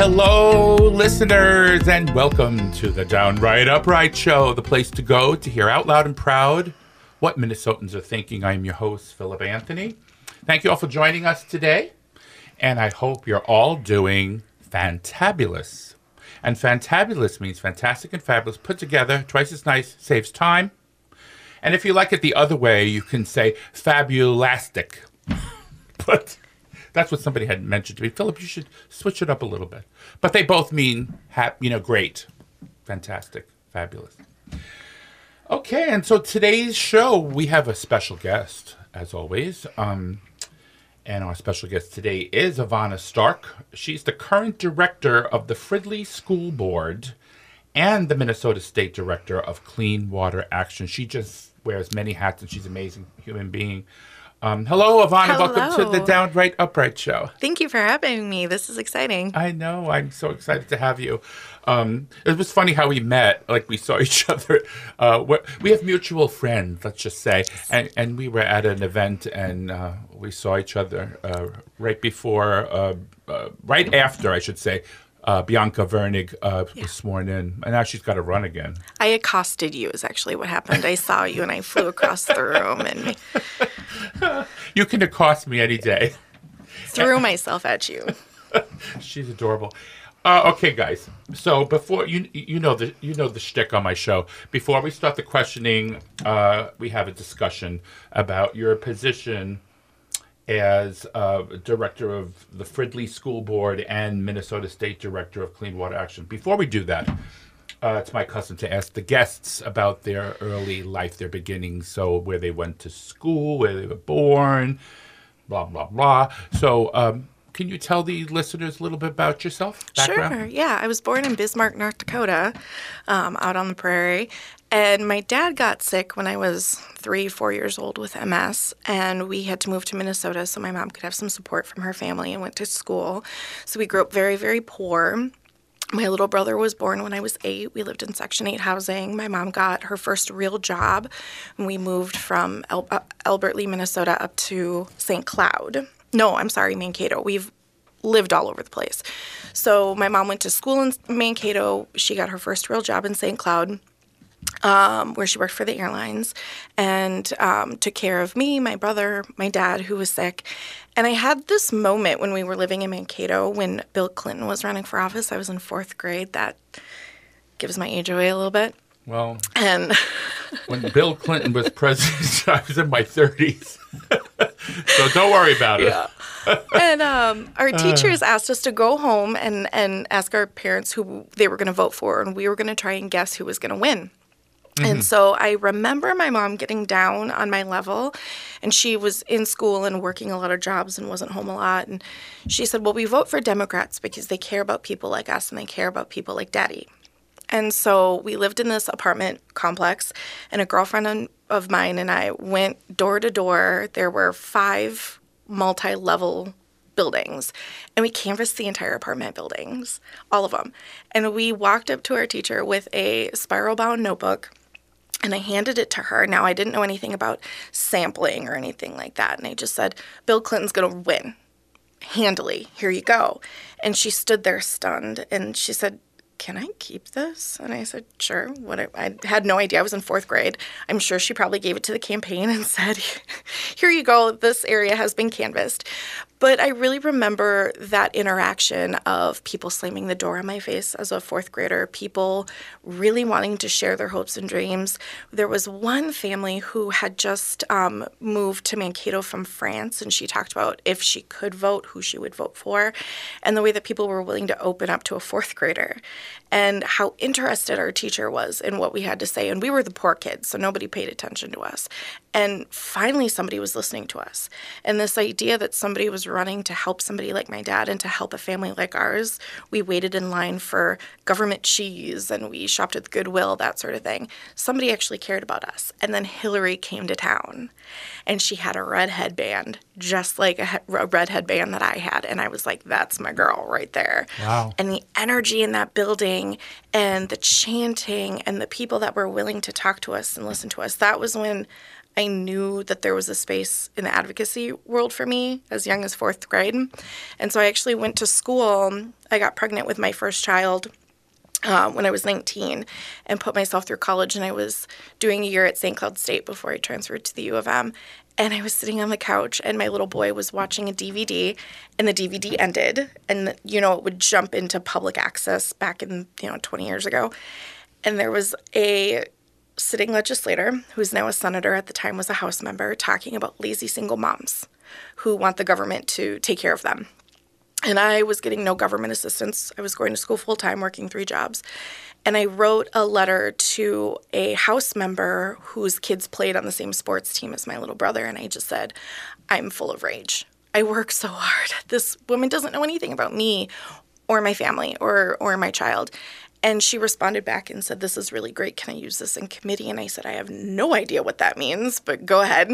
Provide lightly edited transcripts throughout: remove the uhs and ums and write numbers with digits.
Hello, listeners, and welcome to the Downright Upright Show, the place to go to hear out loud and proud what Minnesotans are thinking. I'm your host, Philip Anthony. Thank you all for joining us today, and I hope you're all doing fantabulous. And fantabulous means fantastic and fabulous, put together, twice as nice, saves time. And if you like it the other way, you can say fabulastic. But that's what somebody had mentioned to me. Philip, you should switch it up a little bit. But they both mean, great, fantastic, fabulous. Okay, and so today's show, we have a special guest, as always. And our special guest today is Avonna Starck. She's the current director of the Fridley School Board and the Minnesota State Director of Clean Water Action. She just wears many hats, and she's an amazing human being. Hello, Avonna. Hello. Welcome to the Downright Upright Show. Thank you for having me. This is exciting. I know. I'm so excited to have you. It was funny how we met. Like, we saw each other. We have mutual friends, let's just say. And we were at an event, and we saw each other right after Bianca Vernig was sworn in, and now she's got to run again. I accosted you is actually what happened. I saw you, and I flew across the room. And you can accost me any day. Threw myself at you. She's adorable. Okay, guys. So before you know the shtick on my show. Before we start the questioning, we have a discussion about your position as director of the Fridley School Board and Minnesota State Director of Clean Water Action. Before we do that, it's my custom to ask the guests about their early life, their beginnings, so where they went to school, where they were born, blah, blah, blah. So can you tell the listeners a little bit about yourself? Background? Sure, yeah. I was born in Bismarck, North Dakota, out on the prairie. And my dad got sick when I was 3-4 years old with MS, and we had to move to Minnesota so my mom could have some support from her family and went to school. So we grew up very, very poor. My little brother was born when I was 8. We lived in Section 8 housing. My mom got her first real job when we moved from Albert Lea, Minnesota, up to St. Cloud. No, I'm sorry, Mankato. We've lived all over the place. So my mom went to school in Mankato. She got her first real job in St. Cloud, where she worked for the airlines, and took care of me, my brother, my dad, who was sick. And I had this moment when we were living in Mankato when Bill Clinton was running for office. I was in 4th grade. That gives my age away a little bit. Well, and when Bill Clinton was president, I was in my 30s. So don't worry about it. Yeah. And our teachers asked us to go home and ask our parents who they were going to vote for, and we were going to try and guess who was going to win. And so I remember my mom getting down on my level, and she was in school and working a lot of jobs and wasn't home a lot. And she said, well, we vote for Democrats because they care about people like us and they care about people like Daddy. And so we lived in this apartment complex, and a girlfriend of mine and I went door to door. There were 5 multi-level buildings, and we canvassed the entire apartment buildings, all of them. And we walked up to our teacher with a spiral-bound notebook, and I handed it to her. Now, I didn't know anything about sampling or anything like that, and I just said, Bill Clinton's going to win handily. Here you go. And she stood there stunned, and she said, can I keep this? And I said, sure. I had no idea. I was in 4th grade. I'm sure she probably gave it to the campaign and said, here you go. This area has been canvassed. But I really remember that interaction of people slamming the door on my face as a 4th grader, people really wanting to share their hopes and dreams. There was one family who had just moved to Mankato from France, and she talked about if she could vote, who she would vote for, and the way that people were willing to open up to a 4th grader, and how interested our teacher was in what we had to say. And we were the poor kids, so nobody paid attention to us. And finally, somebody was listening to us. And this idea that somebody was running to help somebody like my dad and to help a family like ours. We waited in line for government cheese, and we shopped at Goodwill, that sort of thing. Somebody actually cared about us. And then Hillary came to town, and she had a red headband, just like a red headband that I had. And I was like, that's my girl right there. Wow. And the energy in that building and the chanting and the people that were willing to talk to us and listen to us, that was when I knew that there was a space in the advocacy world for me as young as fourth grade. And so I actually went to school. I got pregnant with my first child when I was 19 and put myself through college. And I was doing a year at St. Cloud State before I transferred to the U of M. And I was sitting on the couch, and my little boy was watching a DVD, and the DVD ended. And, you know, it would jump into public access back in, 20 years ago. And there was a sitting legislator, who's now a senator, at the time was a House member, talking about lazy single moms who want the government to take care of them. And I was getting no government assistance. I was going to school full-time, working 3 jobs. And I wrote a letter to a House member whose kids played on the same sports team as my little brother, and I just said, I'm full of rage. I work so hard. This woman doesn't know anything about me or my family or my child. And she responded back and said, this is really great. Can I use this in committee? And I said, I have no idea what that means, but go ahead.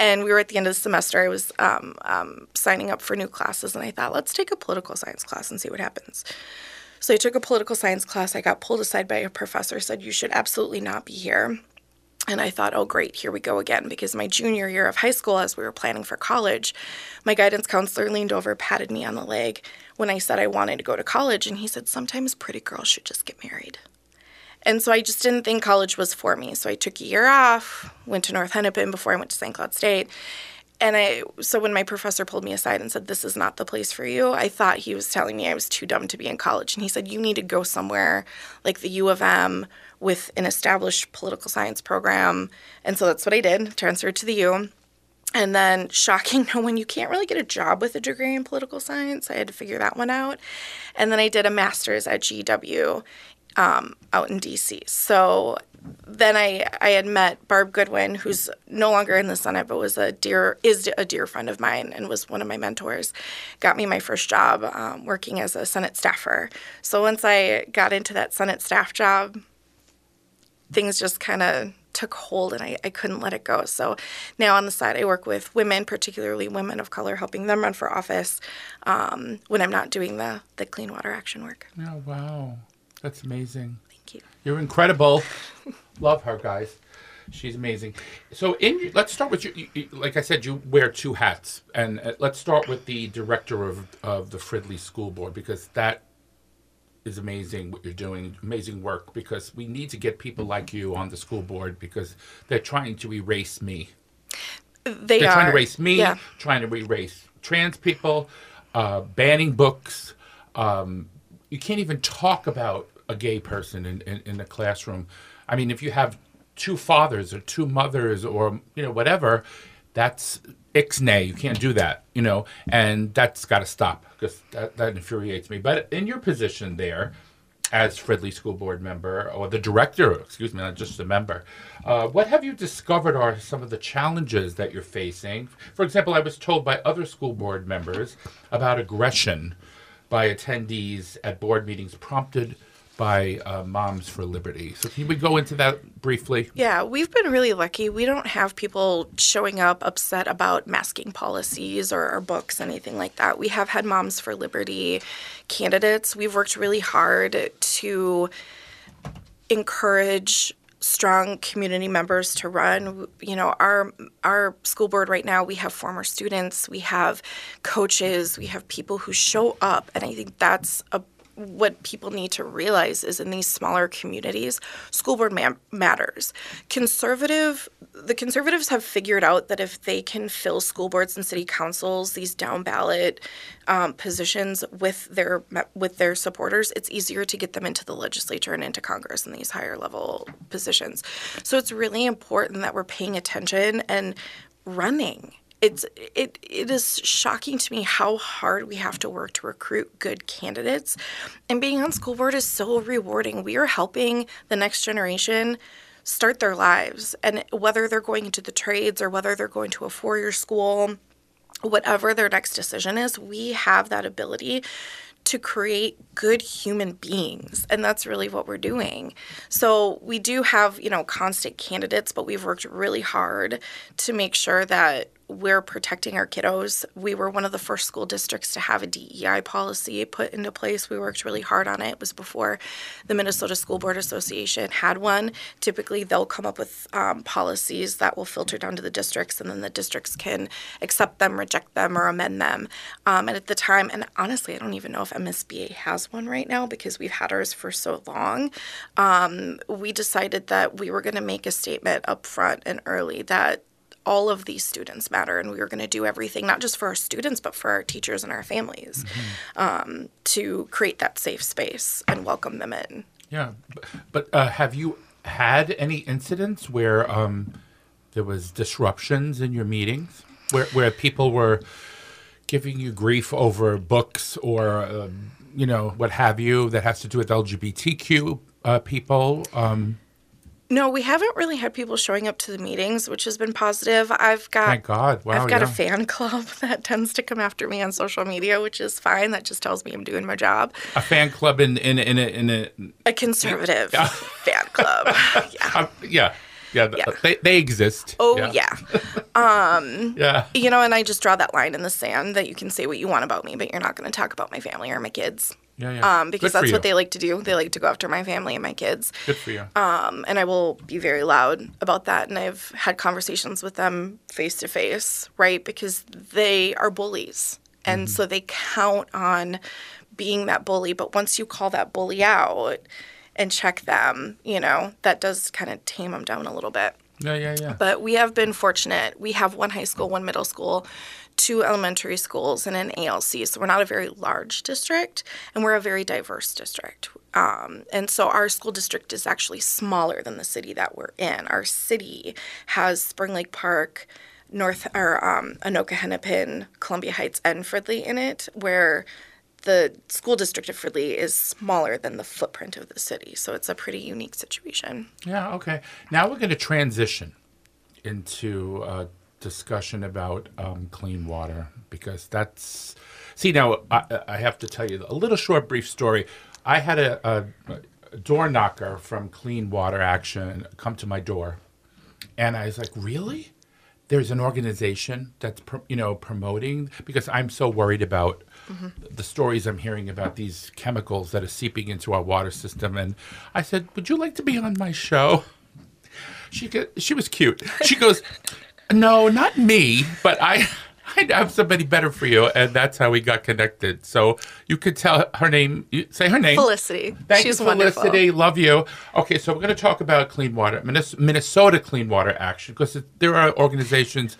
And we were at the end of the semester. I was signing up for new classes, and I thought, let's take a political science class and see what happens. So I took a political science class. I got pulled aside by a professor, said, you should absolutely not be here. And I thought, oh, great, here we go again. Because my junior year of high school, as we were planning for college, my guidance counselor leaned over, patted me on the leg when I said I wanted to go to college. And he said, sometimes pretty girls should just get married. And so I just didn't think college was for me. So I took a year off, went to North Hennepin before I went to St. Cloud State. And so when my professor pulled me aside and said, this is not the place for you, I thought he was telling me I was too dumb to be in college. And he said, you need to go somewhere like the U of M with an established political science program. And so that's what I did, transferred to the U. And then, shocking no one, you can't really get a job with a degree in political science. I had to figure that one out. And then I did a master's at GW out in D.C. So then I had met Barb Goodwin, who's no longer in the Senate, but is a dear friend of mine and was one of my mentors. Got me my first job working as a Senate staffer. So once I got into that Senate staff job, things just kind of took hold, and I couldn't let it go. So now on the side, I work with women, particularly women of color, helping them run for office when I'm not doing the Clean Water Action work. Oh, wow. That's amazing. Thank you. You're incredible. Love her, guys. She's amazing. So let's start with you. Like I said, you wear 2 hats. And let's start with the director of the Fridley School Board, because that is amazing what you're doing, amazing work, because we need to get people like you on the school board, because they're trying to erase me. They're trying to erase me, yeah. Trying to erase trans people, banning books. You can't even talk about a gay person in the classroom. I mean, if you have 2 fathers or 2 mothers or, whatever, that's ixnay. You can't do that, and that's got to stop, because that infuriates me. But in your position there as Fridley School Board member, or the director, excuse me, not just a member, what have you discovered are some of the challenges that you're facing? For example, I was told by other school board members about aggression by attendees at board meetings prompted by Moms for Liberty. So can we go into that briefly? Yeah, we've been really lucky. We don't have people showing up upset about masking policies or books, anything like that. We have had Moms for Liberty candidates. We've worked really hard to encourage strong community members to run. Our school board right now, we have former students, we have coaches, we have people who show up, and I think that's what people need to realize is in these smaller communities, school board matters. The conservatives have figured out that if they can fill school boards and city councils, these down ballot positions with their supporters, it's easier to get them into the legislature and into Congress in these higher level positions. So it's really important that we're paying attention and running. It is shocking to me how hard we have to work to recruit good candidates. And being on school board is so rewarding. We are helping the next generation start their lives. And whether they're going into the trades or whether they're going to a four-year school, whatever their next decision is, we have that ability to create good human beings. And that's really what we're doing. So we do have, constant candidates, but we've worked really hard to make sure that we're protecting our kiddos. We were one of the first school districts to have a DEI policy put into place. We worked really hard on it. It was before the Minnesota School Board Association had one. Typically, they'll come up with policies that will filter down to the districts, and then the districts can accept them, reject them, or amend them. And at the time, and honestly, I don't even know if MSBA has one right now because we've had ours for so long, we decided that we were going to make a statement up front and early that all of these students matter, and we were going to do everything, not just for our students, but for our teachers and our families, to create that safe space and welcome them in. Yeah. But have you had any incidents where there was disruptions in your meetings, where people were giving you grief over books or, you know, what have you, that has to do with LGBTQ people? No, we haven't really had people showing up to the meetings, which has been positive. I've got Thank God. Wow, I've got a fan club that tends to come after me on social media, which is fine. That just tells me I'm doing my job. A fan club in a conservative fan club. Yeah. They exist. You know, and I just draw that line in the sand that you can say what you want about me, but you're not going to talk about my family or my kids. Because that's what they like to do. They like to go after my family and my kids. Good for you. And I will be very loud about that. And I've had conversations with them face to face, right? Because they are bullies. And so they count on being that bully. But once you call that bully out and check them, you know, that does kind of tame them down a little bit. But we have been fortunate. We have one high school, one middle school, two elementary schools, and an ALC. So we're not a very large district, and we're a very diverse district. And so our school district is actually smaller than the city that we're in. Our city has Spring Lake Park, Anoka-Hennepin, Columbia Heights, and Fridley in it, where the school district of Fridley is smaller than the footprint of the city. So it's a pretty unique situation. Yeah, okay. Now we're going to transition into discussion about clean water, because that's I have to tell you a little short brief story. I had a door knocker from Clean Water Action come to my door, and I was like, really? There's an organization that's promoting, because I'm so worried about the stories I'm hearing about these chemicals that are seeping into our water system. And I said, would you like to be on my show? She was cute. She goes, no, not me, but I have somebody better for you. And that's how we got connected. So you could tell her name. Say her name. Felicity. She's wonderful. Felicity, love you. Okay, so we're going to talk about clean water, Minnesota Clean Water Action, because there are organizations,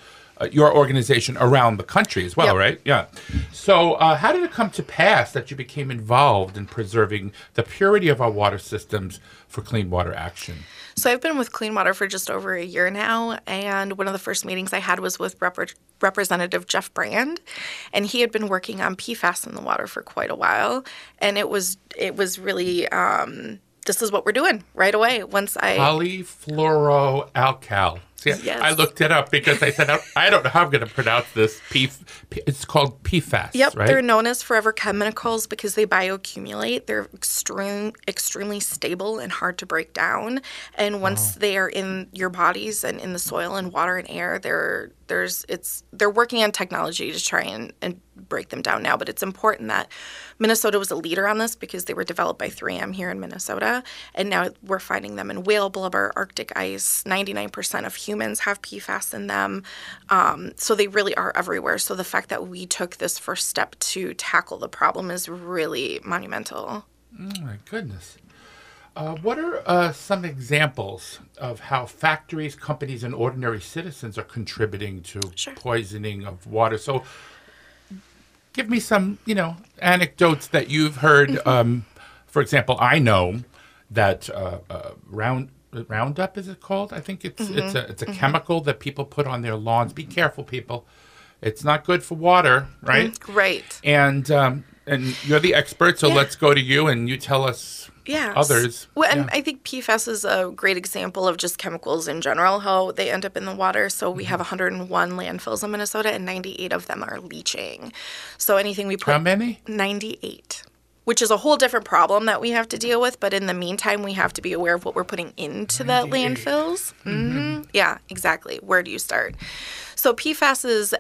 your organization, around the country as well, right? Yeah. So how did it come to pass that you became involved in preserving the purity of our water systems for Clean Water Action? So I've been with Clean Water for just over a year now, and one of the first meetings I had was with Representative Jeff Brand, and he had been working on PFAS in the water for quite a while, and it was really this is what we're doing right away. Once I polyfluoroalkyl. Yes. I looked it up because I said, I don't know how I'm going to pronounce this. It's called PFAS, right? They're known as forever chemicals because they bioaccumulate. They're extremely stable and hard to break down. And once they are in your bodies and in the soil and water and air, they're working on technology to try and break them down now. But it's important that Minnesota was a leader on this because they were developed by 3M here in Minnesota. And now we're finding them in whale blubber, Arctic ice. 99% of humans have PFAS in them. So they really are everywhere. So the fact that we took this first step to tackle the problem is really monumental. Oh, my goodness. What are some examples of how factories, companies, and ordinary citizens are contributing to poisoning of water? So give me some, anecdotes that you've heard. For example, I know that Roundup, is it called? I think it's a chemical that people put on their lawns. Be careful, people. It's not good for water, right? Right. And you're the expert, so let's go to you and you tell us. Others. Well, and I think PFAS is a great example of just chemicals in general, how they end up in the water. So we have 101 landfills in Minnesota, and 98 of them are leaching. So anything we put— How many? 98. which is a whole different problem that we have to deal with. But in the meantime, we have to be aware of what we're putting into the landfills. Mm-hmm. Yeah, exactly. Where do you start? So PFAS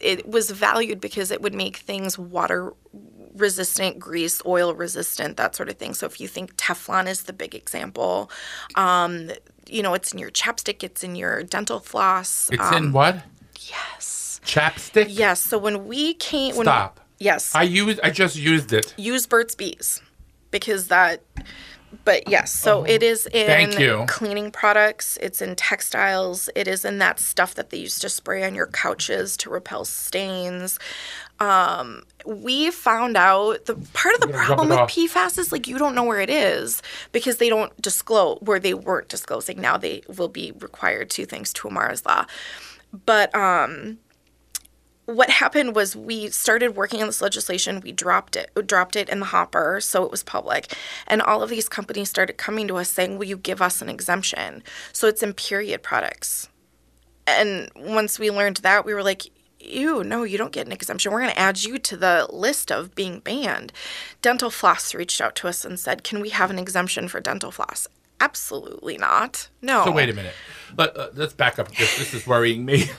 it was valued because it would make things water-resistant, grease, oil-resistant, that sort of thing. So if you think Teflon is the big example, it's in your chapstick, it's in your dental floss. It's in what? Yes. Chapstick? Yes. So when we came... Stop. Yes. I just used it. Use Burt's Bees because that... But, yes, so it is in cleaning products. It's in textiles. It is in that stuff that they used to spray on your couches to repel stains. We found out part of the problem with PFAS is, you don't know where it is because they don't disclose where they weren't disclosing. Now they will be required to, thanks to Amara's Law. But what happened was we started working on this legislation. We dropped it in the hopper, so it was public. And all of these companies started coming to us saying, will you give us an exemption? So it's in period products. And once we learned that, we were like, ew, no, you don't get an exemption. We're going to add you to the list of being banned. Dental floss reached out to us and said, can we have an exemption for dental floss? Absolutely not. No. So wait a minute. Let's back up. This is worrying me.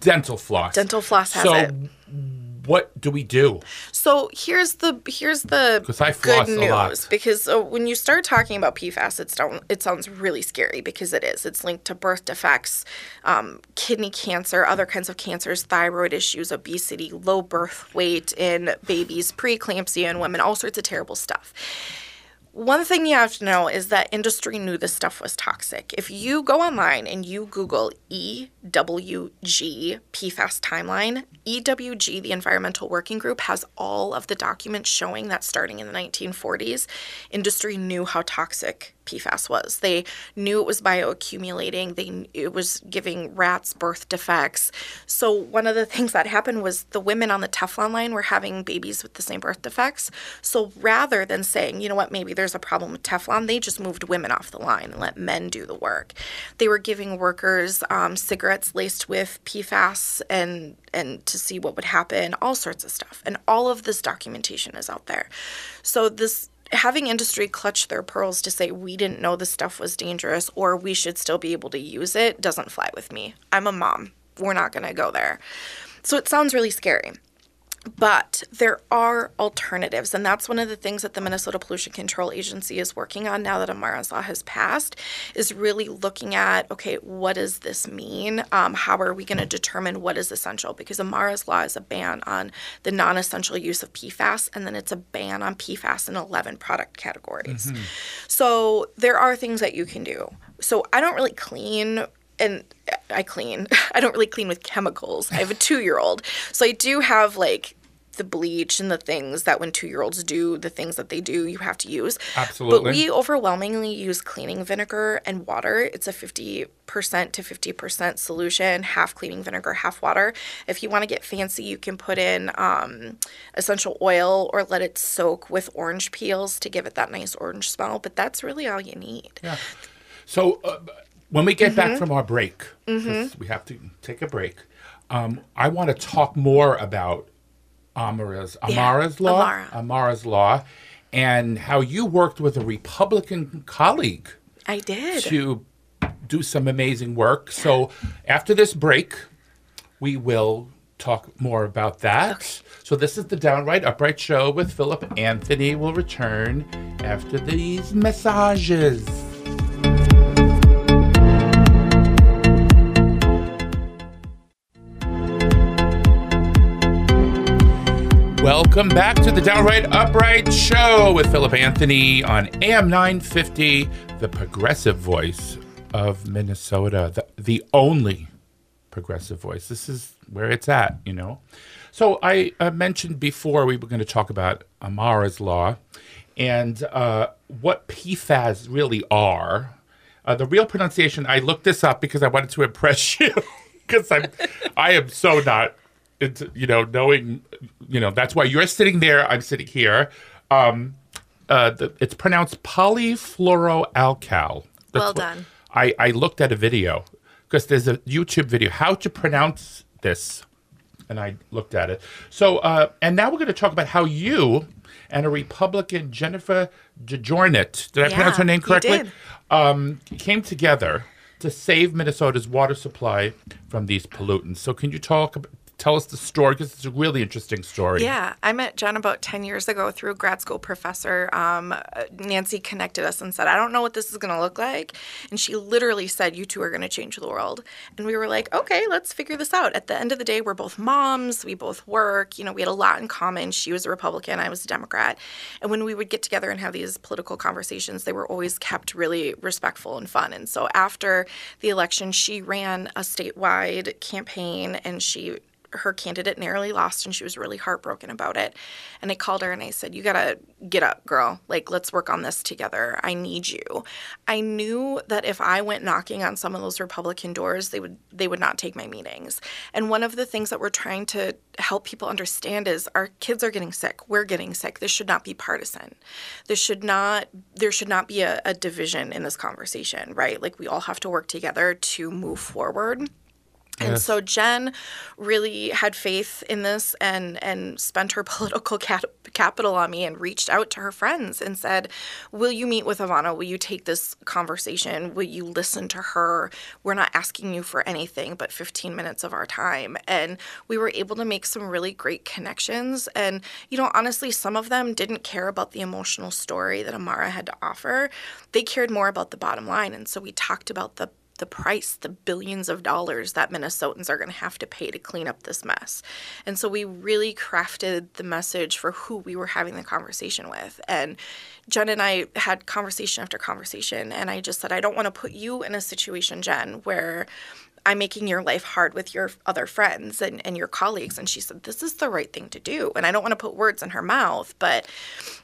Dental floss. Dental floss has it. What do we do? So here's the good news. Because when you start talking about PFAS, it sounds really scary because it is. It's linked to birth defects, kidney cancer, other kinds of cancers, thyroid issues, obesity, low birth weight in babies, preeclampsia in women, all sorts of terrible stuff. One thing you have to know is that industry knew this stuff was toxic. If you go online and you Google EWG PFAS timeline, EWG, the Environmental Working Group, has all of the documents showing that starting in the 1940s, industry knew how toxic PFAS was. They knew it was bioaccumulating. It was giving rats birth defects. So one of the things that happened was the women on the Teflon line were having babies with the same birth defects. So rather than saying, you know what, maybe there's a problem with Teflon, they just moved women off the line and let men do the work. They were giving workers cigarettes laced with PFAS and to see what would happen, all sorts of stuff. And all of this documentation is out there. So this having industry clutch their pearls to say we didn't know this stuff was dangerous or we should still be able to use it doesn't fly with me. I'm a mom. We're not going to go there. So it sounds really scary. But there are alternatives, and that's one of the things that the Minnesota Pollution Control Agency is working on now that Amara's Law has passed, is really looking at, okay, what does this mean? How are we going to determine what is essential? Because Amara's Law is a ban on the non-essential use of PFAS, and then it's a ban on PFAS in 11 product categories. Mm-hmm. So there are things that you can do. So I don't really clean. And I clean. I don't really clean with chemicals. I have a 2-year-old. So I do have, the bleach and the things that when 2-year-olds do, the things that they do, you have to use. Absolutely. But we overwhelmingly use cleaning vinegar and water. It's a 50% to 50% solution, half cleaning vinegar, half water. If you want to get fancy, you can put in essential oil or let it soak with orange peels to give it that nice orange smell. But that's really all you need. Yeah. So... when we get back from our break, we have to take a break, I want to talk more about Amara's Law, and how you worked with a Republican colleague. I did. To do some amazing work. So after this break, we will talk more about that. Okay. So this is the Downright Upright Show with Philip Anthony. We'll return after these messages. Welcome back to the Downright Upright Show with Philip Anthony on AM 950, the progressive voice of Minnesota, the only progressive voice. This is where it's at, you know. So I mentioned before we were going to talk about Amara's Law and what PFAS really are. The real pronunciation, I looked this up because I wanted to impress you because I am so not... It's, knowing, that's why you're sitting there, I'm sitting here. It's pronounced polyfluoroalkyl. Well done. I looked at a video because there's a YouTube video, how to pronounce this. and I looked at it. So, and now we're going to talk about how you and a Republican, Jennifer DeJornet, did I pronounce her name correctly? You did. Came together to save Minnesota's water supply from these pollutants. So can you tell us the story, because it's a really interesting story. Yeah, I met Jen about 10 years ago through a grad school professor. Nancy connected us and said, I don't know what this is going to look like. And she literally said, you two are going to change the world. And we were like, okay, let's figure this out. At the end of the day, we're both moms. We both work. You know, we had a lot in common. She was a Republican. I was a Democrat. And when we would get together and have these political conversations, they were always kept really respectful and fun. And so after the election, she ran a statewide campaign, and her candidate narrowly lost, and she was really heartbroken about it. And I called her and I said, you got to get up, girl. Like, let's work on this together. I need you. I knew that if I went knocking on some of those Republican doors, they would not take my meetings. And one of the things that we're trying to help people understand is our kids are getting sick. We're getting sick. This should not be partisan. There should not be a division in this conversation, right? Like, we all have to work together to move forward. And so Jen really had faith in this and spent her political capital on me and reached out to her friends and said, will you meet with Avonna? Will you take this conversation? Will you listen to her? We're not asking you for anything but 15 minutes of our time. And we were able to make some really great connections. And, you know, honestly, some of them didn't care about the emotional story that Amara had to offer. They cared more about the bottom line. And so we talked about the price, the billions of dollars that Minnesotans are going to have to pay to clean up this mess. And so we really crafted the message for who we were having the conversation with. And Jen and I had conversation after conversation, and I just said, I don't want to put you in a situation, Jen, where I'm making your life hard with your other friends and your colleagues. And she said, this is the right thing to do. And I don't want to put words in her mouth, but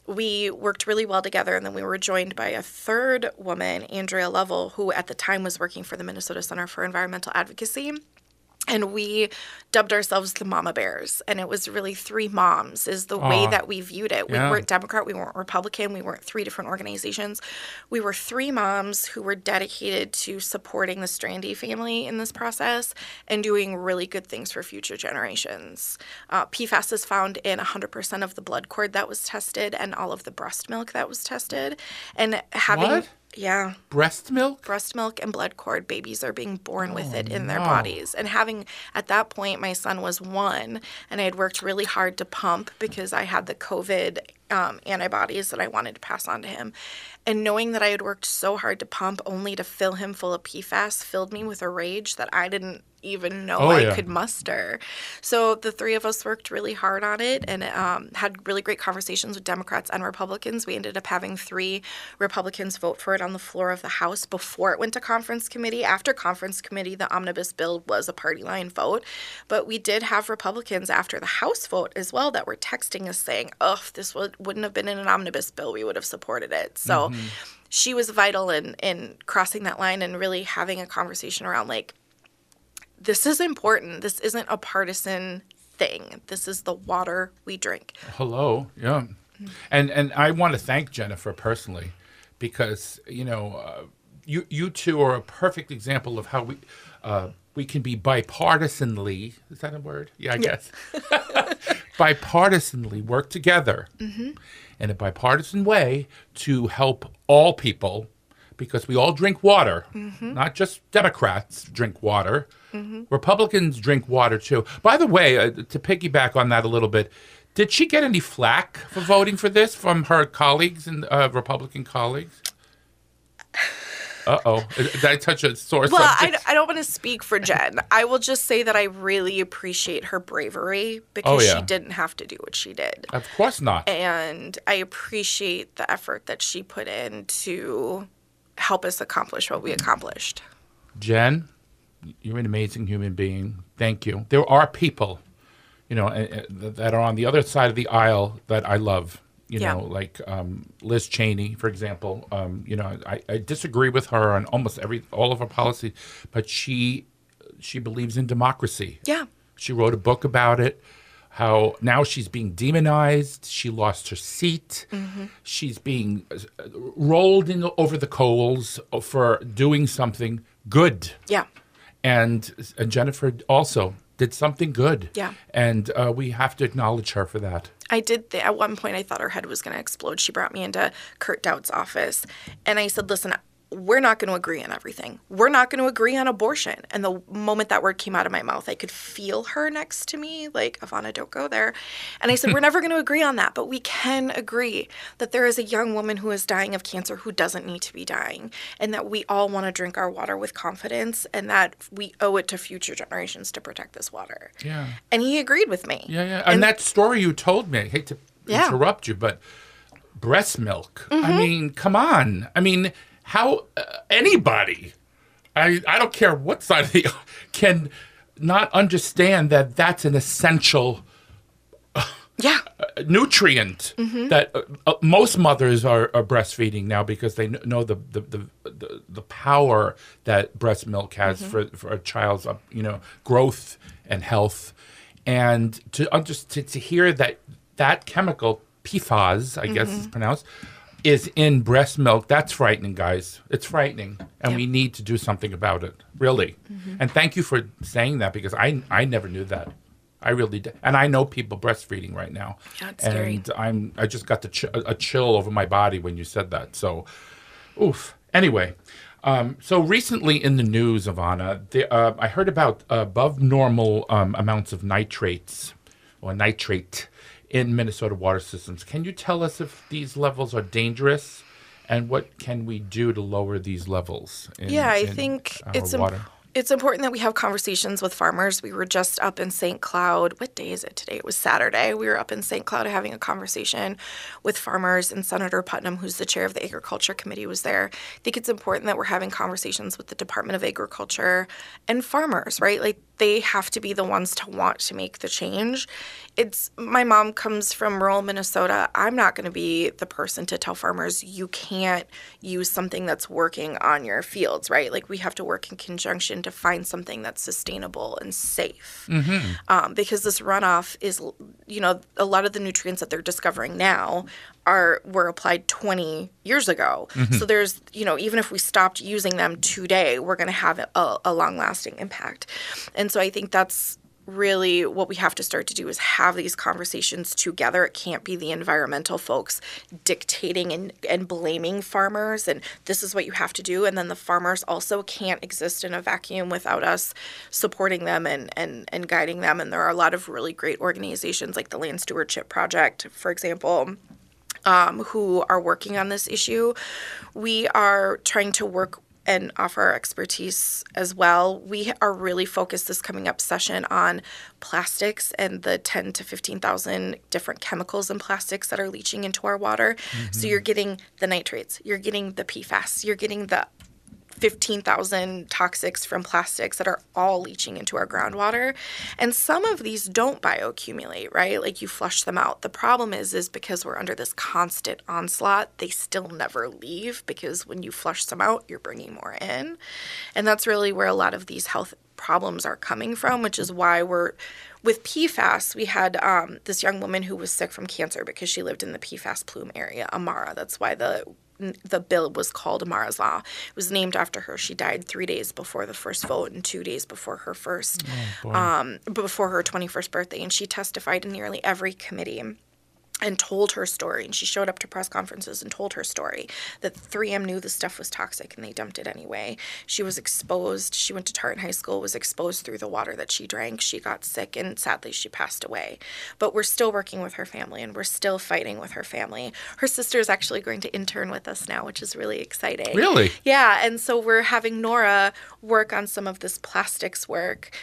we worked really well together. And then we were joined by a third woman, Andrea Lovell, who at the time was working for the Minnesota Center for Environmental Advocacy. And we dubbed ourselves the Mama Bears, and it was really three moms is the way that we viewed it. We weren't Democrat, we weren't Republican, we weren't three different organizations. We were three moms who were dedicated to supporting the Strandy family in this process and doing really good things for future generations. PFAS is found in 100% of the blood cord that was tested and all of the breast milk that was tested. And having... What? Yeah. Breast milk? Breast milk and blood cord. Babies are being born with it in their bodies. And having, at that point, my son was one, and I had worked really hard to pump because I had the COVID antibodies that I wanted to pass on to him. And knowing that I had worked so hard to pump only to fill him full of PFAS filled me with a rage that I didn't even know I could muster. So the three of us worked really hard on it and had really great conversations with Democrats and Republicans. We ended up having three Republicans vote for it on the floor of the House before it went to conference committee. After conference committee, the omnibus bill was a party line vote. But we did have Republicans after the House vote as well that were texting us saying, oh, this wouldn't have been in an omnibus bill. We would have supported it. So she was vital in crossing that line and really having a conversation around like, this is important. This isn't a partisan thing. This is the water we drink. Hello. Yeah. And I want to thank Jennifer personally because, you know, you two are a perfect example of how we can be bipartisanly, is that a word? Yeah, I guess. Bipartisanly work together in a bipartisan way to help all people. Because we all drink water, not just Democrats drink water. Republicans drink water, too. By the way, to piggyback on that a little bit, did she get any flack for voting for this from her colleagues and Republican colleagues? Uh-oh. Did I touch a sore subject? I don't want to speak for Jen. I will just say that I really appreciate her bravery because she didn't have to do what she did. Of course not. And I appreciate the effort that she put in to help us accomplish what we accomplished. Jen, you're an amazing human being. Thank you. There are people, you know, that are on the other side of the aisle that I love, you know, like Liz Cheney, for example. You know, I disagree with her on almost all of her policies, but she believes in democracy. Yeah. She wrote a book about it. How now she's being demonized, she lost her seat, she's being rolled in over the coals for doing something good. Yeah. And Jennifer also did something good. Yeah. And we have to acknowledge her for that. I did. At one point, I thought her head was going to explode. She brought me into Kurt Dowd's office. And I said, listen, we're not going to agree on everything. We're not going to agree on abortion. And the moment that word came out of my mouth, I could feel her next to me, like, Avonna, don't go there. And I said, we're never going to agree on that, but we can agree that there is a young woman who is dying of cancer who doesn't need to be dying, and that we all want to drink our water with confidence, and that we owe it to future generations to protect this water. Yeah. And he agreed with me. Yeah, yeah. And that story you told me, I hate to interrupt you, but breast milk. Mm-hmm. I mean, come on. I mean, how anybody, I don't care what side of the can not understand that that's an essential nutrient that most mothers are breastfeeding now because they know the power that breast milk has for a child's growth and health, and to hear that chemical PFAS, I guess it's pronounced, is in breast milk. That's frightening, guys. It's frightening. And we need to do something about it, really. Mm-hmm. And thank you for saying that, because I never knew that. I really did. And I know people breastfeeding right now. That's scary. And I just got a chill over my body when you said that. So, oof. Anyway, so recently in the news, Avonna, I heard about above normal amounts of nitrate in Minnesota water systems. Can you tell us if these levels are dangerous, and what can we do to lower these levels? I think it's important that we have conversations with farmers. We were just up in St. Cloud. What day is it today? It was Saturday. We were up in St. Cloud having a conversation with farmers, and Senator Putnam, who's the chair of the Agriculture Committee, was there. I think it's important that we're having conversations with the Department of Agriculture and farmers, right? Like, they have to be the ones to want to make the change. My mom comes from rural Minnesota. I'm not going to be the person to tell farmers you can't use something that's working on your fields, right? Like, we have to work in conjunction to find something that's sustainable and safe. Mm-hmm. Because this runoff is, a lot of the nutrients that they're discovering now were applied 20 years ago. Mm-hmm. So there's, even if we stopped using them today, we're going to have a long-lasting impact. And so I think that's really what we have to start to do, is have these conversations together. It can't be the environmental folks dictating and blaming farmers and this is what you have to do. And then the farmers also can't exist in a vacuum without us supporting them and guiding them. And there are a lot of really great organizations like the Land Stewardship Project, for example, who are working on this issue. We are trying to work and offer our expertise as well. We are really focused this coming up session on plastics and the 10 to 15,000 different chemicals in plastics that are leaching into our water. Mm-hmm. So you're getting the nitrates, you're getting the PFAS, you're getting the 15,000 toxics from plastics that are all leaching into our groundwater. And some of these don't bioaccumulate, right? Like, you flush them out. The problem is because we're under this constant onslaught, they still never leave, because when you flush some out, you're bringing more in. And that's really where a lot of these health problems are coming from, which is why with PFAS, we had this young woman who was sick from cancer because she lived in the PFAS plume area, Amara. That's why the bill was called Amara's Law. It was named after her. She died 3 days before the first vote and 2 days before her before her 21st birthday. And she testified in nearly every committee and told her story. And she showed up to press conferences and told her story, that 3M knew the stuff was toxic and they dumped it anyway. She was exposed. She went to Tartan High School, was exposed through the water that she drank. She got sick, and sadly she passed away. But we're still working with her family, and we're still fighting with her family. Her sister is actually going to intern with us now, which is really exciting. Really? Yeah. And so we're having Nora work on some of this plastics work,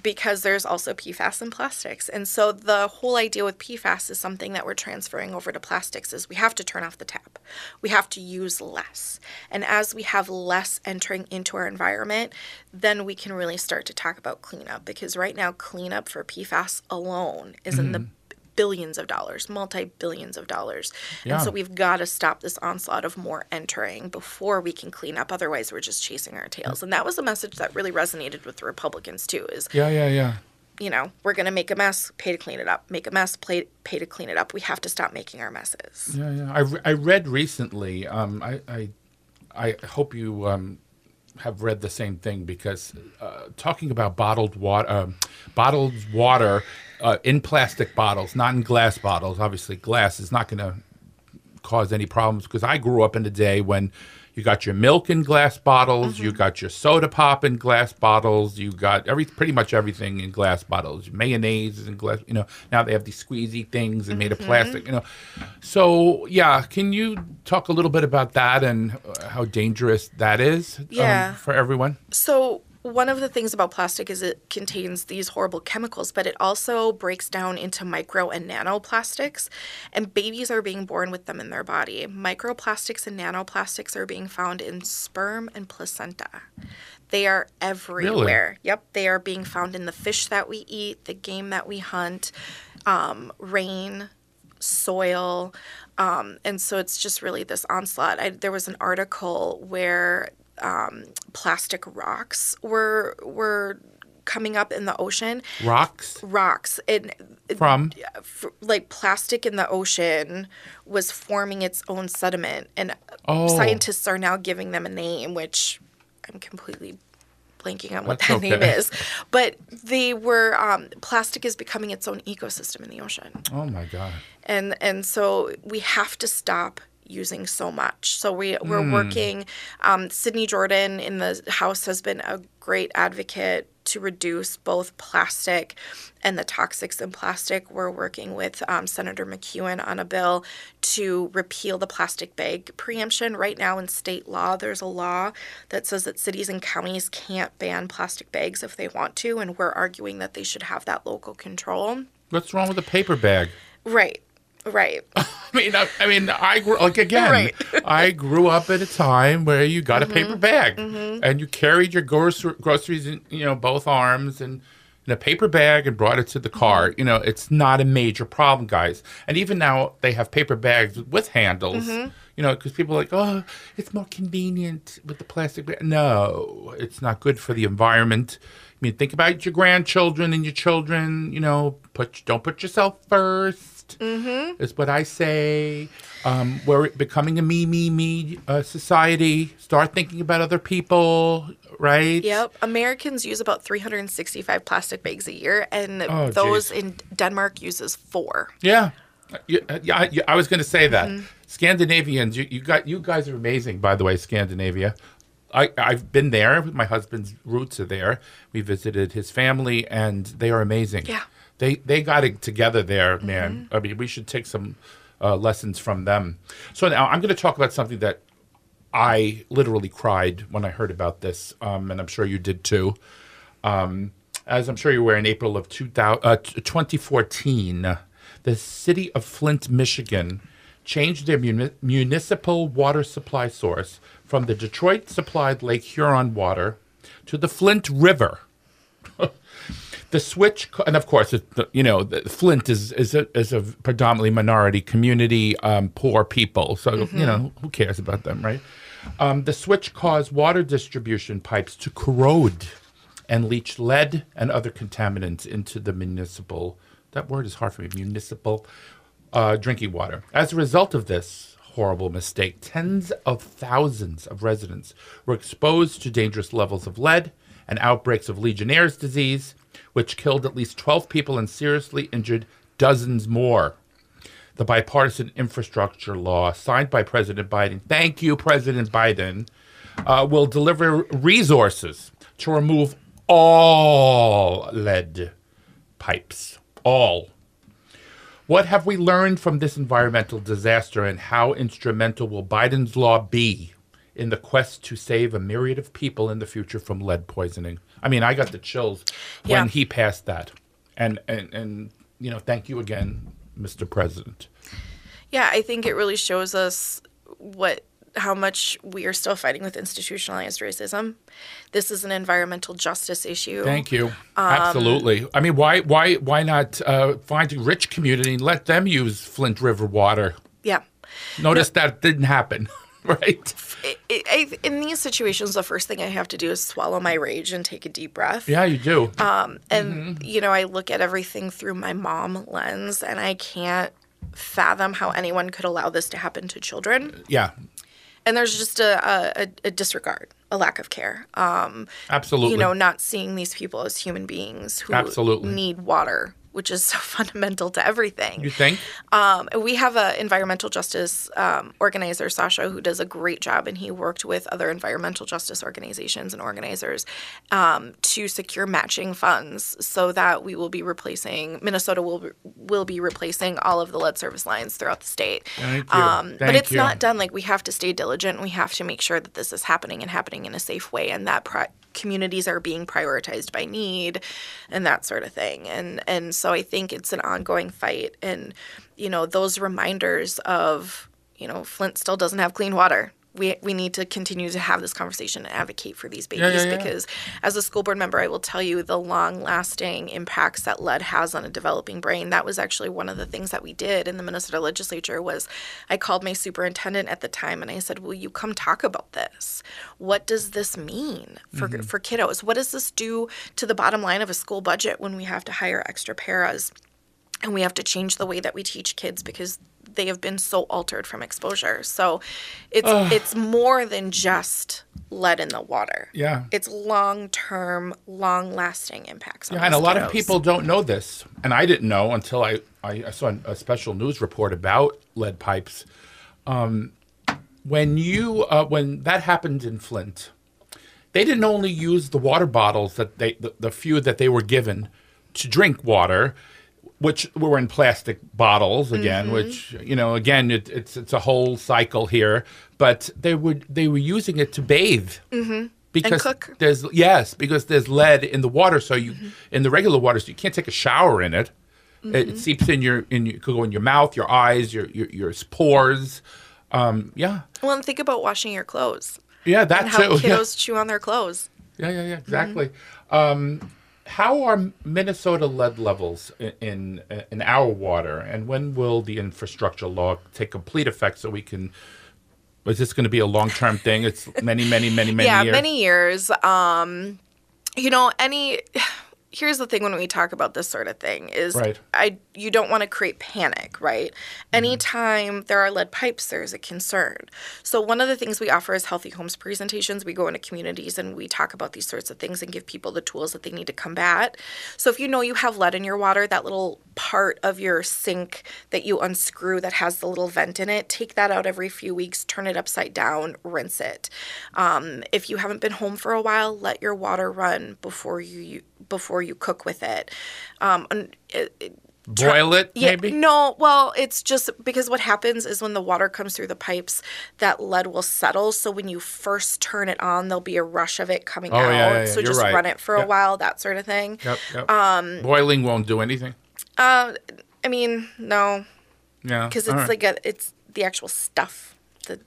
because there's also PFAS in plastics. And so the whole idea with PFAS is something that we're transferring over to plastics is we have to turn off the tap. We have to use less. And as we have less entering into our environment, then we can really start to talk about cleanup, because right now cleanup for PFAS alone is in the billions of dollars, multi-billions of dollars. Yeah. And so we've got to stop this onslaught of more entering before we can clean up. Otherwise, we're just chasing our tails. And that was a message that really resonated with the Republicans too, is we're going to make a mess, pay to clean it up. Make a mess, pay to clean it up. We have to stop making our messes. Yeah, yeah. I read recently, I hope you have read the same thing, because talking about bottled water, bottled water in plastic bottles, not in glass bottles. Obviously, glass is not going to cause any problems, because I grew up in the day when you got your milk in glass bottles, you got your soda pop in glass bottles, you got pretty much everything in glass bottles. Mayonnaise is in glass, you know. Now they have these squeezy things and made of plastic, you know. So, yeah, can you talk a little bit about that and how dangerous that is for everyone? So one of the things about plastic is it contains these horrible chemicals, but it also breaks down into micro and nanoplastics, and babies are being born with them in their body. Microplastics and nanoplastics are being found in sperm and placenta. They are everywhere. Really? Yep. They are being found in the fish that we eat, the game that we hunt, rain, soil. And so it's just really this onslaught. There was an article where plastic rocks were coming up in the ocean. Rocks. And from? Like plastic in the ocean was forming its own sediment. And scientists are now giving them a name, which I'm completely blanking on what that name is. But they were plastic is becoming its own ecosystem in the ocean. Oh, my God. And so we have to stop using so much. So we're working. Sydney Jordan in the House has been a great advocate to reduce both plastic and the toxics in plastic. We're working with Senator McEwen on a bill to repeal the plastic bag preemption. Right now in state law, there's a law that says that cities and counties can't ban plastic bags if they want to, and we're arguing that they should have that local control. What's wrong with a paper bag? Right. I grew up at a time where you got a paper bag and you carried your groceries in, you know, both arms and in a paper bag and brought it to the car. You know, it's not a major problem, guys. And even now they have paper bags with handles, you know, because people are like, oh, it's more convenient with the plastic bag. No, it's not good for the environment. I mean, think about your grandchildren and your children, you know, don't put yourself first. Is what I say. We're becoming a me society. Start thinking about other people, right? Yep. Americans use about 365 plastic bags a year, and those in Denmark uses 4. Yeah. I was going to say that. Scandinavians, you guys are amazing, by the way, Scandinavia. I've been there. My husband's roots are there. We visited his family, and they are amazing. Yeah. They got it together there, man. I mean, we should take some lessons from them. So now I'm going to talk about something that I literally cried when I heard about this, and I'm sure you did too. As I'm sure you were, in April of 2014, the city of Flint, Michigan, changed their municipal water supply source from the Detroit-supplied Lake Huron water to the Flint River. The switch, and of course, you know, Flint is a predominantly minority community, poor people. So, you know, who cares about them, right? The switch caused water distribution pipes to corrode and leach lead and other contaminants into the municipal, that word is hard for me, municipal drinking water. As a result of this horrible mistake, tens of thousands of residents were exposed to dangerous levels of lead and outbreaks of Legionnaire's disease, which killed at least 12 people and seriously injured dozens more. The bipartisan infrastructure law signed by President Biden, thank you, President Biden, will deliver resources to remove all lead pipes. All. What have we learned from this environmental disaster, and how instrumental will Biden's law be in the quest to save a myriad of people in the future from lead poisoning? I mean, I got the chills when he passed that. And you know, thank you again, Mr. President. Yeah, I think it really shows us how much we are still fighting with institutionalized racism. This is an environmental justice issue. Thank you. Absolutely. I mean, why not find a rich community and let them use Flint River water? Yeah. Notice that didn't happen. Right. In these situations, the first thing I have to do is swallow my rage and take a deep breath. Yeah, you do. And, you know, I look at everything through my mom lens, and I can't fathom how anyone could allow this to happen to children. Yeah. And there's just a disregard, a lack of care. Absolutely. You know, not seeing these people as human beings who absolutely need water, which is so fundamental to everything. You think? We have an environmental justice organizer, Sasha, who does a great job, and he worked with other environmental justice organizations and organizers to secure matching funds so that we will be replacing – Minnesota will be replacing all of the lead service lines throughout the state. Thank you. But it's not done. Like, we have to stay diligent. We have to make sure that this is happening and happening in a safe way, and that communities are being prioritized by need and that sort of thing. And so I think it's an ongoing fight. And, you know, those reminders of, you know, Flint still doesn't have clean water. We need to continue to have this conversation and advocate for these babies because as a school board member, I will tell you the long-lasting impacts that lead has on a developing brain. That was actually one of the things that we did in the Minnesota legislature was I called my superintendent at the time and I said, will you come talk about this? What does this mean for kiddos? What does this do to the bottom line of a school budget when we have to hire extra paras and we have to change the way that we teach kids because they have been so altered from exposure. So it's more than just lead in the water. Yeah. It's long-term, long-lasting impacts on these kiddos. And a lot of people don't know this. And I didn't know until I saw a special news report about lead pipes. When that happened in Flint, they didn't only use the water bottles that the few that they were given to drink water, which were in plastic bottles again, which, you know, again, it's a whole cycle here. But they were using it to bathe because and cook. Because there's lead in the water, so you in the regular water, so you can't take a shower in it. It seeps in your could go in your mouth, your eyes, your pores. Well, and think about washing your clothes. Yeah, that's how kiddos chew on their clothes. Yeah, exactly. How are Minnesota lead levels in our water, and when will the infrastructure law take complete effect so we can – is this going to be a long-term thing? It's many years. Yeah, many years. You know, any – here's the thing when we talk about this sort of thing is you don't want to create panic, right? Anytime there are lead pipes, there's a concern. So one of the things we offer is Healthy Homes presentations. We go into communities and we talk about these sorts of things and give people the tools that they need to combat. So if you know you have lead in your water, that little part of your sink that you unscrew that has the little vent in it, take that out every few weeks, turn it upside down, rinse it. If you haven't been home for a while, let your water run before you cook with it. Boil it, maybe? No, well, it's just because what happens is when the water comes through the pipes, that lead will settle. So when you first turn it on, there'll be a rush of it coming out. So you're just run it for a while, that sort of thing. Yep. Boiling won't do anything? No. Yeah. Because it's it's the actual stuff.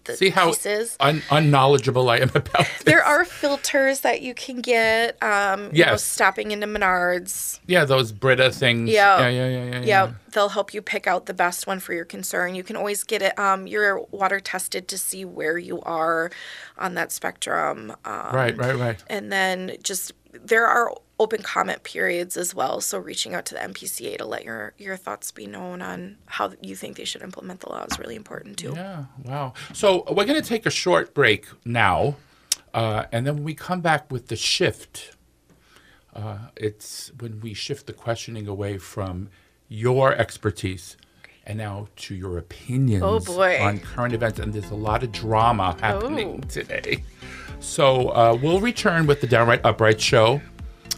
The see how pieces. Unknowledgeable I am about this. There are filters that you can get, you know, stopping into Menards. Yeah, those Brita things. Yeah, they'll help you pick out the best one for your concern. You can always get it your water tested to see where you are on that spectrum. Right. And then just there are open comment periods as well, so reaching out to the MPCA to let your thoughts be known on how you think they should implement the law is really important too. Yeah, wow. So we're going to take a short break now, and then when we come back with the shift, it's when we shift the questioning away from your expertise and now to your opinions on current events, and there's a lot of drama happening today. So we'll return with the Downright Upright Show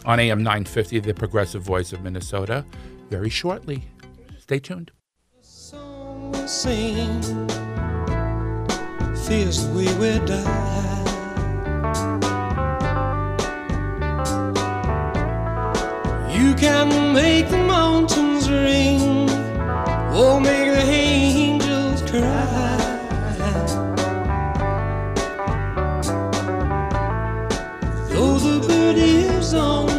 on AM 950, the progressive voice of Minnesota, very shortly. Stay tuned. The song we sing, fears we will die. You can make the mountains ring, or make the angels cry. Though the bird is on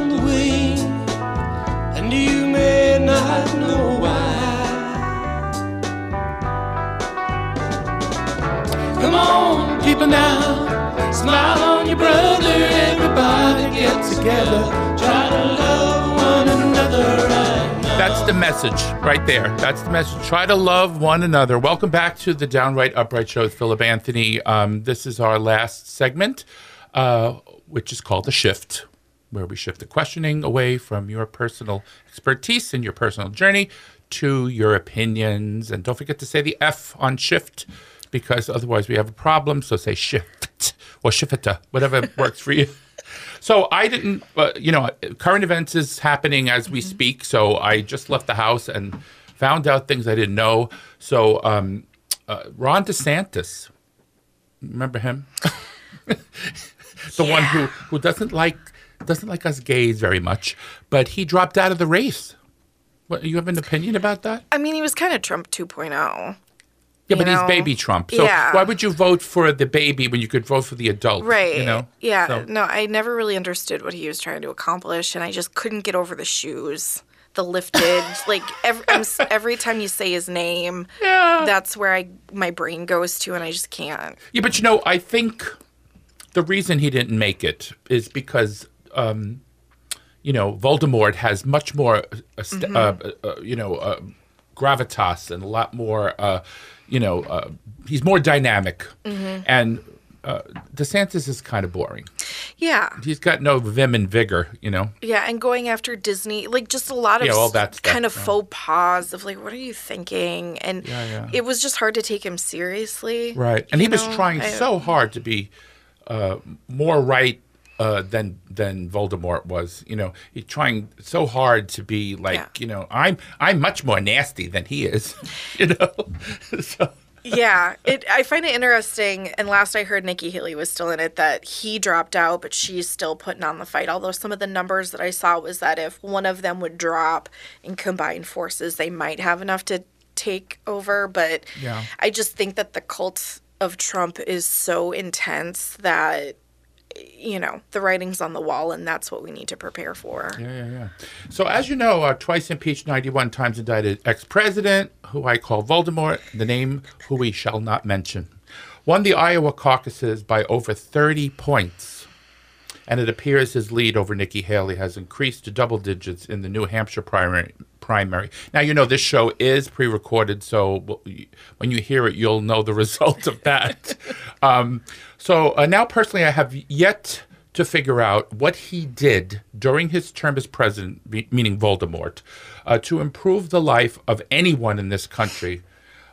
come on, people now, smile on your brother, everybody get together, try to love one another right now. That's the message right there. That's the message. Try to love one another. Welcome back to the Downright Upright Show with Philip Anthony. This is our last segment, which is called The Shift, where we shift the questioning away from your personal expertise and your personal journey to your opinions. And don't forget to say the F on shift, because otherwise we have a problem. So say shift or shifta, whatever works for you. So I didn't, you know, current events is happening as we speak. So I just left the house and found out things I didn't know. So Ron DeSantis, remember him? One who doesn't like us gays very much, but he dropped out of the race. What, you have an opinion about that? I mean, he was kind of Trump 2.0. Yeah, but he's baby Trump. So why would you vote for the baby when you could vote for the adult? Right. You know? Yeah. So. No, I never really understood what he was trying to accomplish, and I just couldn't get over the shoes, the lifted. Like, every time you say his name, that's where my brain goes to, and I just can't. Yeah, but, you know, I think the reason he didn't make it is because, you know, Voldemort has much more, gravitas and a lot more, he's more dynamic. Mm-hmm. And DeSantis is kind of boring. Yeah. He's got no vim and vigor, you know. Yeah, and going after Disney, like just a lot of all that stuff, kind of faux pas of like, what are you thinking? And it was just hard to take him seriously. Right. And he was trying so hard to be more right than Voldemort was, you know. He's trying so hard to be like, you know, I'm much more nasty than he is, you know. So. Yeah, I find it interesting. And last I heard, Nikki Haley was still in it, that he dropped out, but she's still putting on the fight. Although some of the numbers that I saw was that if one of them would drop and combine forces, they might have enough to take over. But I just think that the cult of Trump is so intense that, you know, the writing's on the wall, and that's what we need to prepare for. Yeah. So as you know, twice impeached, 91 times indicted ex-president, who I call Voldemort, the name who we shall not mention, won the Iowa caucuses by over 30 points. And it appears his lead over Nikki Haley has increased to double digits in the New Hampshire primary. Now, you know, this show is pre-recorded, so when you hear it, you'll know the result of that. Now, personally, I have yet to figure out what he did during his term as president, meaning Voldemort, to improve the life of anyone in this country,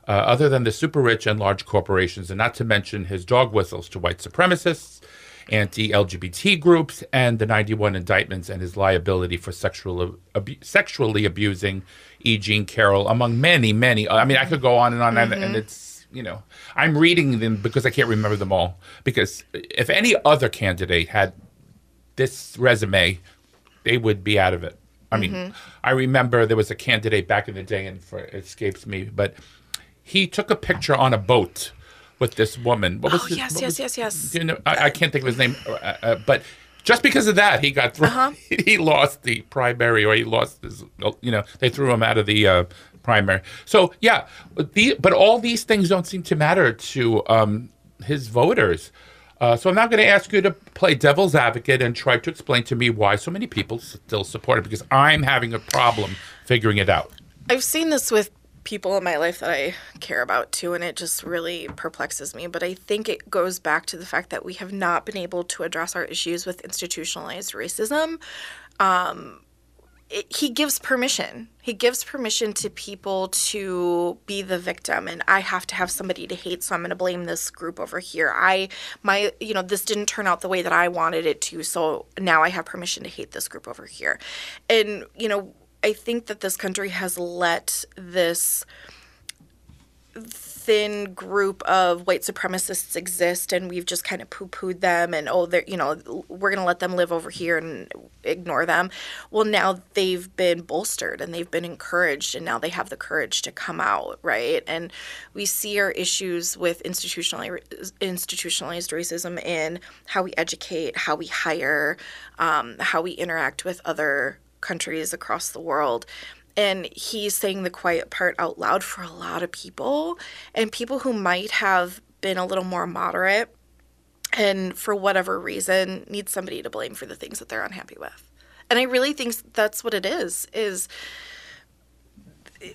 other than the super rich and large corporations, and not to mention his dog whistles to white supremacists, anti-LGBT groups, and the 91 indictments and his liability for sexually abusing E. Jean Carroll, among many, many. I mean, I could go on and on, and it's, you know, I'm reading them because I can't remember them all. Because if any other candidate had this resume, they would be out of it. I mean, I remember there was a candidate back in the day, and it escapes me, but he took a picture on a boat with this woman. What was yes. You know, I can't think of his name. But just because of that, he got thrown. He lost the primary, or he lost his, you know, they threw him out of the primary. So, yeah, but all these things don't seem to matter to his voters. So I'm now going to ask you to play devil's advocate and try to explain to me why so many people still support it, because I'm having a problem figuring it out. I've seen this with people in my life that I care about too, and it just really perplexes me. But I think it goes back to the fact that we have not been able to address our issues with institutionalized racism. He gives permission. He gives permission to people to be the victim, and I have to have somebody to hate, so I'm going to blame this group over here. You know, this didn't turn out the way that I wanted it to, so now I have permission to hate this group over here. And, you know, I think that this country has let this thin group of white supremacists exist, and we've just kind of poo-pooed them, and, you know, we're going to let them live over here and ignore them. Well, now they've been bolstered, and they've been encouraged, and now they have the courage to come out, right? And we see our issues with institutionalized racism in how we educate, how we hire, how we interact with other countries across the world. And he's saying the quiet part out loud for a lot of people, and people who might have been a little more moderate and for whatever reason need somebody to blame for the things that they're unhappy with. And I really think that's what it is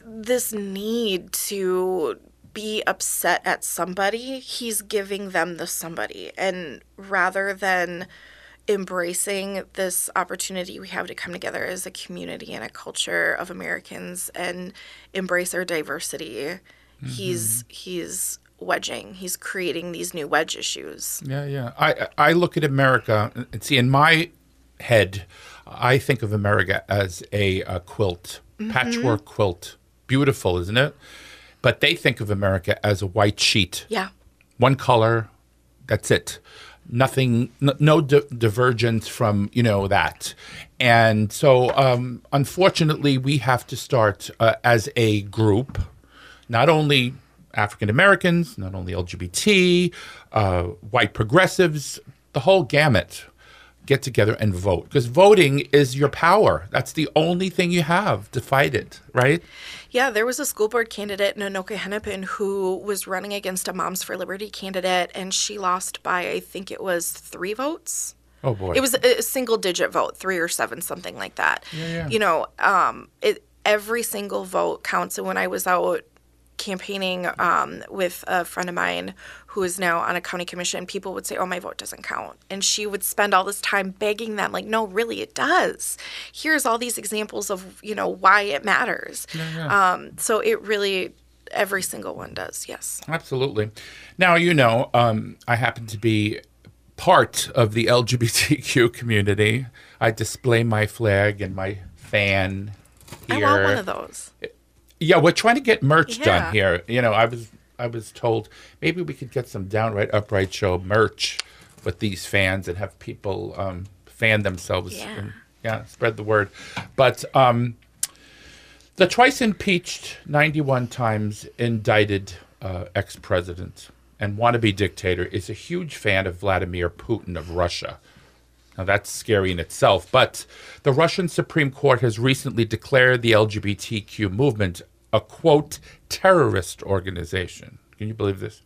this need to be upset at somebody, he's giving them the somebody. And rather than embracing this opportunity we have to come together as a community and a culture of Americans and embrace our diversity, mm-hmm. he's wedging. He's creating these new wedge issues. Yeah. I look at America and see, in my head, I think of America as a quilt, mm-hmm. patchwork quilt. Beautiful, isn't it? But they think of America as a white sheet. Yeah. One color, that's it. Nothing, no divergence from, that. And so, unfortunately, we have to start as a group, not only African Americans, not only LGBT, white progressives, the whole gamut, get together and vote. Because voting is your power. That's the only thing you have to fight it, right? Yeah, there was a school board candidate in Anoka-Hennepin who was running against a Moms for Liberty candidate, and she lost by, I think it was 3 votes. Oh, boy. It was a single-digit vote, 3 or 7, something like that. Yeah. Every single vote counts. And when I was out campaigning with a friend of mine who is now on a county commission, people would say, oh, my vote doesn't count. And she would spend all this time begging them, like, no, really, it does. Here's all these examples of, why it matters. Yeah. So it really, every single one does, yes. Absolutely. Now, I happen to be part of the LGBTQ community. I display my flag and my fan here. I want one of those. Yeah, we're trying to get merch done here. I was told maybe we could get some Downright Upright Show merch with these fans and have people fan themselves and spread the word. But the twice impeached, 91 times indicted ex-president and wannabe dictator is a huge fan of Vladimir Putin of Russia. Now, that's scary in itself, but the Russian Supreme Court has recently declared the LGBTQ movement a, quote, terrorist organization. Can you believe this?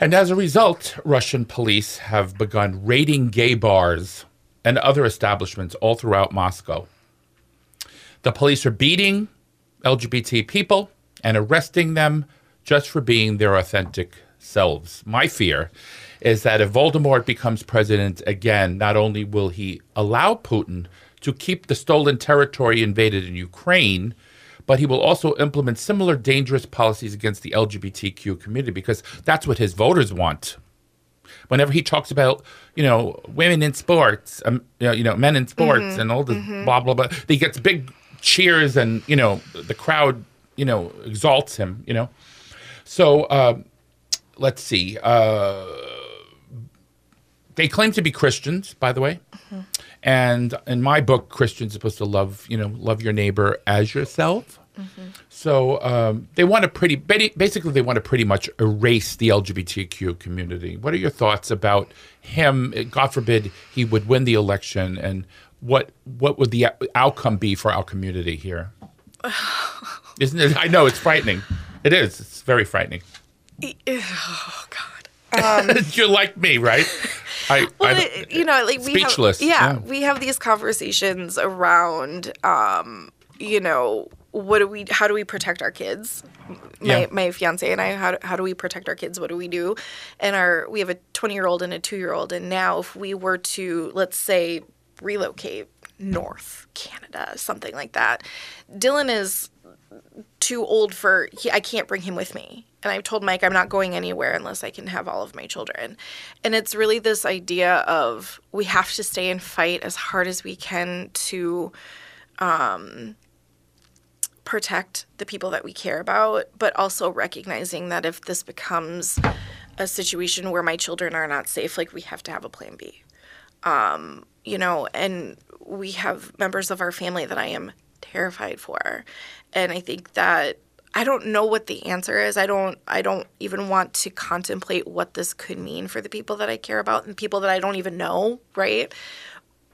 And as a result, Russian police have begun raiding gay bars and other establishments all throughout Moscow. The police are beating LGBT people and arresting them just for being their authentic selves. My fear is that if Voldemort becomes president again, not only will he allow Putin to keep the stolen territory invaded in Ukraine, but he will also implement similar dangerous policies against the LGBTQ community, because that's what his voters want. Whenever he talks about, women in sports, men in sports, mm-hmm. and all this blah, blah, blah, he gets big cheers and, the crowd, exalts him, So let's see. They claim to be Christians, by the way. Mm-hmm. And in my book, Christians are supposed to love, love your neighbor as yourself. Mm-hmm. So they want to pretty much erase the LGBTQ community. What are your thoughts about him? God forbid he would win the election, and what would the outcome be for our community here? Isn't it? I know it's frightening. It is. It's very frightening. Oh, God. You're like me, right? Speechless. We have these conversations around, how do we protect our kids? My fiance and I, how do we protect our kids? What do we do? And we have a 20-year-old and a 2-year-old. And now if we were to, let's say, relocate north Canada, something like that, Dylan is too old for, I can't bring him with me. And I've told Mike I'm not going anywhere unless I can have all of my children. And it's really this idea of we have to stay and fight as hard as we can to protect the people that we care about, but also recognizing that if this becomes a situation where my children are not safe, we have to have a plan B. And we have members of our family that I am terrified for. And I think that I don't know what the answer is. I don't even want to contemplate what this could mean for the people that I care about and people that I don't even know, right?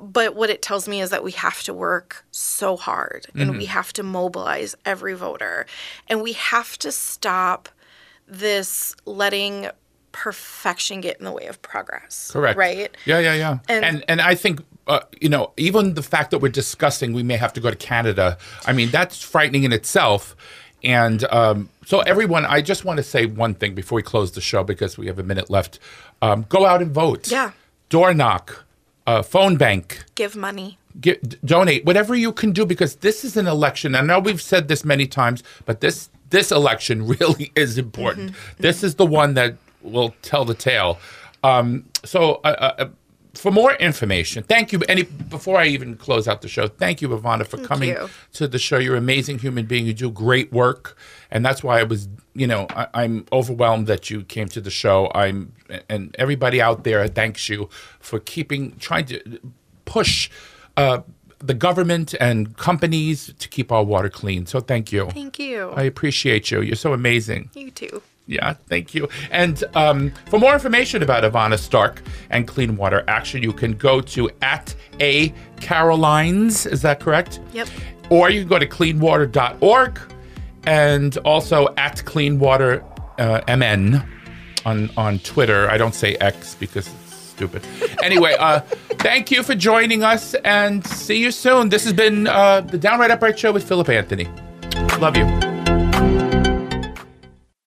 But what it tells me is that we have to work so hard, and mm-hmm. we have to mobilize every voter, and we have to stop this letting perfection get in the way of progress. Correct. Right? Yeah. And I think you know, even the fact that we're discussing we may have to go to Canada, I mean, that's frightening in itself. And so everyone, I just want to say one thing before we close the show, because we have a minute left. Go out and vote. Yeah. Door knock. Phone bank. Give money. Donate. Whatever you can do, because this is an election. I know we've said this many times, but this election really is important. Mm-hmm. This is the one that will tell the tale. For more information, thank you. Before I even close out the show, thank you, Avonna, for coming to the show. You're an amazing human being. You do great work, and that's why I was, you know, I'm overwhelmed that you came to the show. And everybody out there thanks you for trying to push the government and companies to keep our water clean. So thank you. Thank you. I appreciate you. You're so amazing. You too. Yeah, thank you. And for more information about Avonna Starck and Clean Water Action, you can go to @acarolines, is that correct? Yep. Or you can go to cleanwater.org and also @cleanwatermn on Twitter. I don't say X because it's stupid. Anyway, thank you for joining us and see you soon. This has been the Downright Upright Show with Philip Anthony. Love you.